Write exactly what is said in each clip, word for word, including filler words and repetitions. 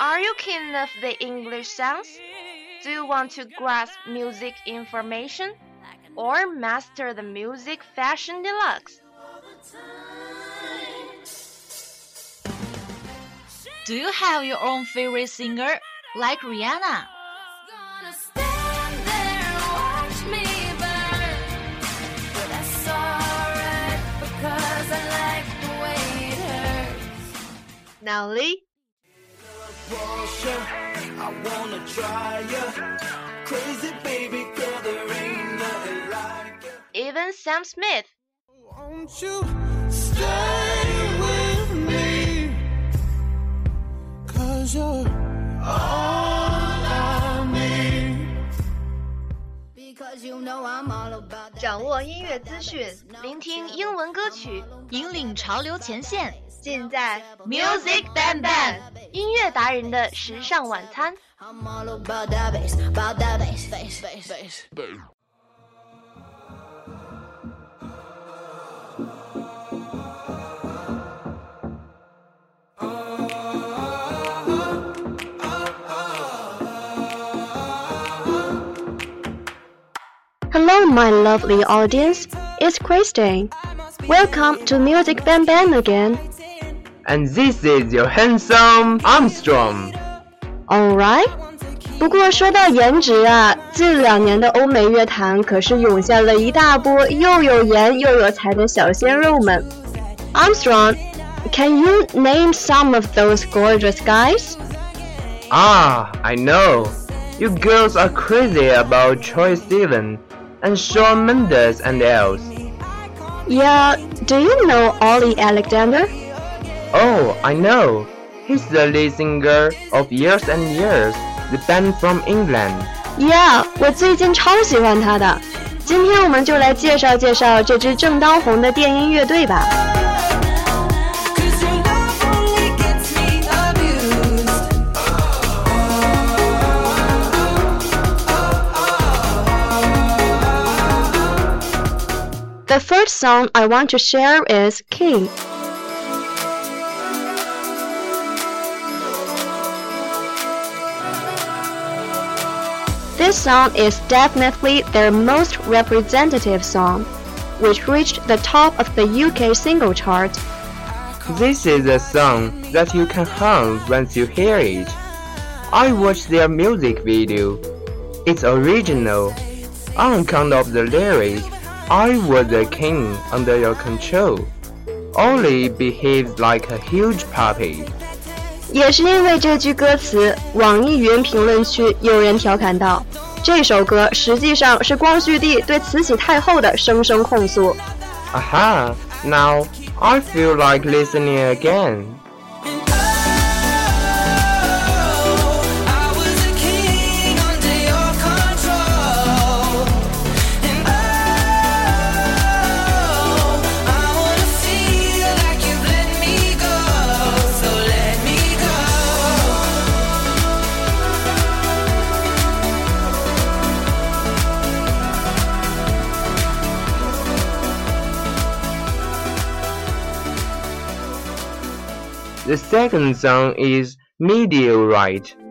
Are you keen of the English sounds? Do you want to grasp music information? Or master the music fashion deluxe? Do you have your own favorite singer, like Rihanna? Nelly?I wanna try ya. Crazy baby girl, there ain't nothing like ya. Even Sam Smith. Won't you stay with me? 'Cause you're all I need. Because you know I'm all about that. 掌握音乐资讯，聆听英文歌曲，引领潮流前线。尽在 Music Bam Bam 音乐达人的时尚晚餐。Hello, my lovely audience. It's Christine. Welcome to Music Bam Bam again.And this is your handsome Armstrong. All right. 不过说到颜值啊，近两年的欧美乐坛可是涌现了一大波又有颜又有才的小鲜肉们。Armstrong, can you name some of those gorgeous guys? Ah, I know. You girls are crazy about Troye Sivan and Shawn Mendes and else. Yeah, do you know Ollie Alexander?Oh, I know. He's the lead singer of Years and Years, the band from England. Yeah, 我最近超喜欢他的。今天我们就来介绍介绍这支正当红的电音乐队吧。The first song I want to share is King.This song is definitely their most representative song, which reached the top of the U K single chart. This is a song that you can hum once you hear it. I watched their music video. It's original. On account of the lyrics, I was a king under your control. Ollie behaves like a huge puppet.也是因为这句歌词，网易云评论区有人调侃到，这首歌实际上是光绪帝对慈禧太后的声声控诉。 Aha, now I feel like listening again. The second song is Meteorite. I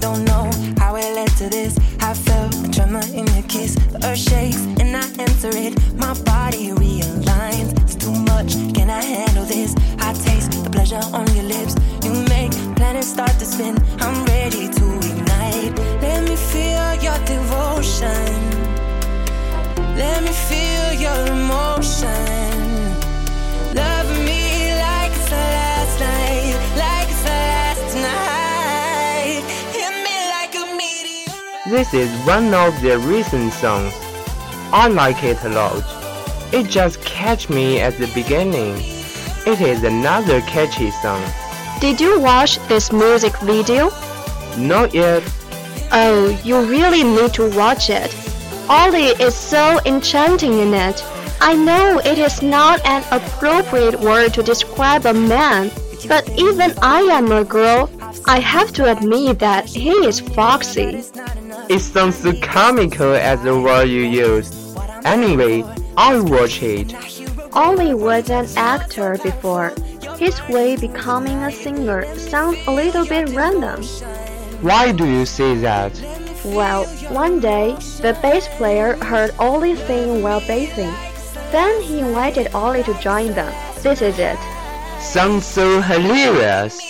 don't know how it led to this. I felt a tremor in your kiss, the earth shakes and I enter it. My body realigns, it's too much, can I handle this? I taste the pleasure on your lips. You make planets start to spin, I'm ready to ignite. Let me feel your devotion, let me feel your emotion. Love me like it's the last night, like it's the last night. This is one of their recent songs. I like it a lot. It just catch me at the beginning. It is another catchy song. Did you watch this music video? Not yet. Oh, you really need to watch it. Ollie is so enchanting in it. I know it is not an appropriate word to describe a man, but even I am a girl. I have to admit that he is foxy.It sounds so comical as the word you used. Anyway, I'll watch it. Ollie was an actor before. His way becoming a singer sounds a little bit random. Why do you say that? Well, one day, the bass player heard Ollie sing while bathing. Then he invited Ollie to join them. This is it. Sounds so hilarious.Here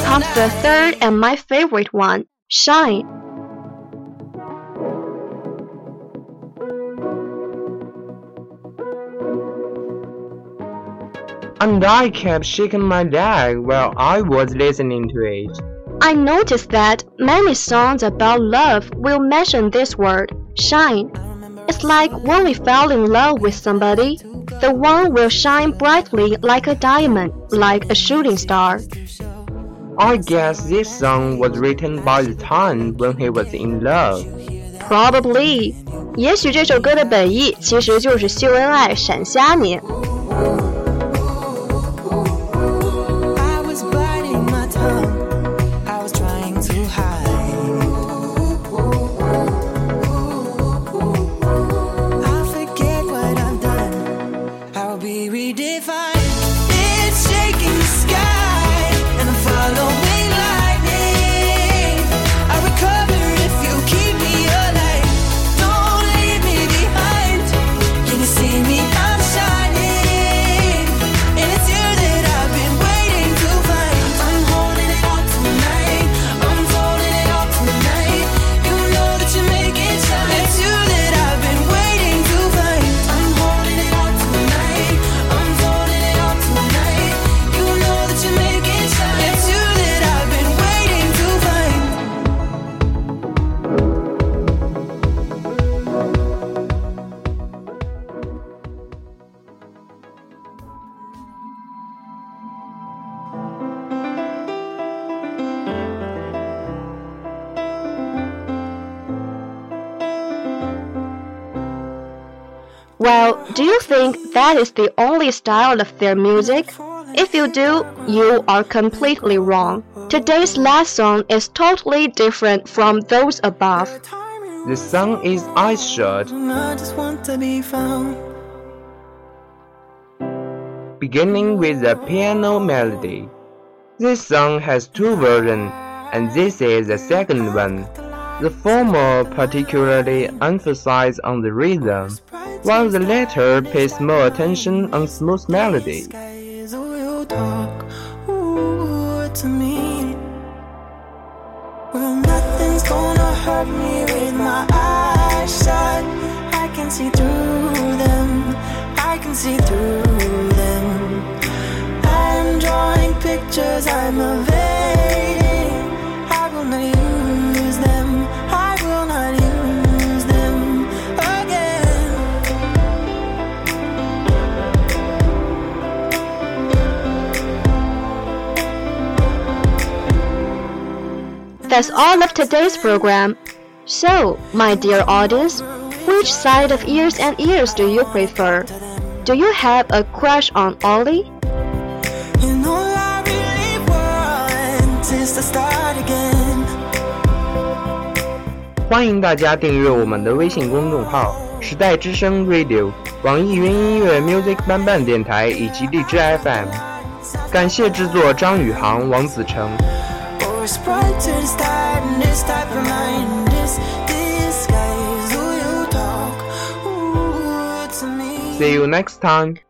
comes the third and my favorite one, Shine. And I kept shaking my leg while I was listening to it. I noticed that many songs about love will mention this word, shine. It's like when we fell in love with somebody, the one will shine brightly like a diamond, like a shooting star.I guess this song was written by the time when he was in love. Probably. 也许这首歌的本意其实就是秀恩爱闪瞎你。Well, do you think that is the only style of their music? If you do, you are completely wrong. Today's last song is totally different from those above. The song is Eyeshot. Beginning with a piano melody. This song has two versions, and this is the second one. The former particularly emphasizes on the rhythm.While the latter pays more attention on smooth melody. Well, nothing's gonna hurt me with my eyes shut. I can see through them. I can see through them. I'm drawing pictures. I'm evading. I will not use them. I will not use them. That's all of today's program. So, my dear audience, which side of Years and Years do you prefer? Do you have a crush on Ollie? You know I really want to start again. 欢迎大家订阅我们的微信公众号时代之声 Radio、 网易云音乐 Music Bam Bam 电台以及荔枝 F M。 感谢制作张宇航、王子成。See you next time.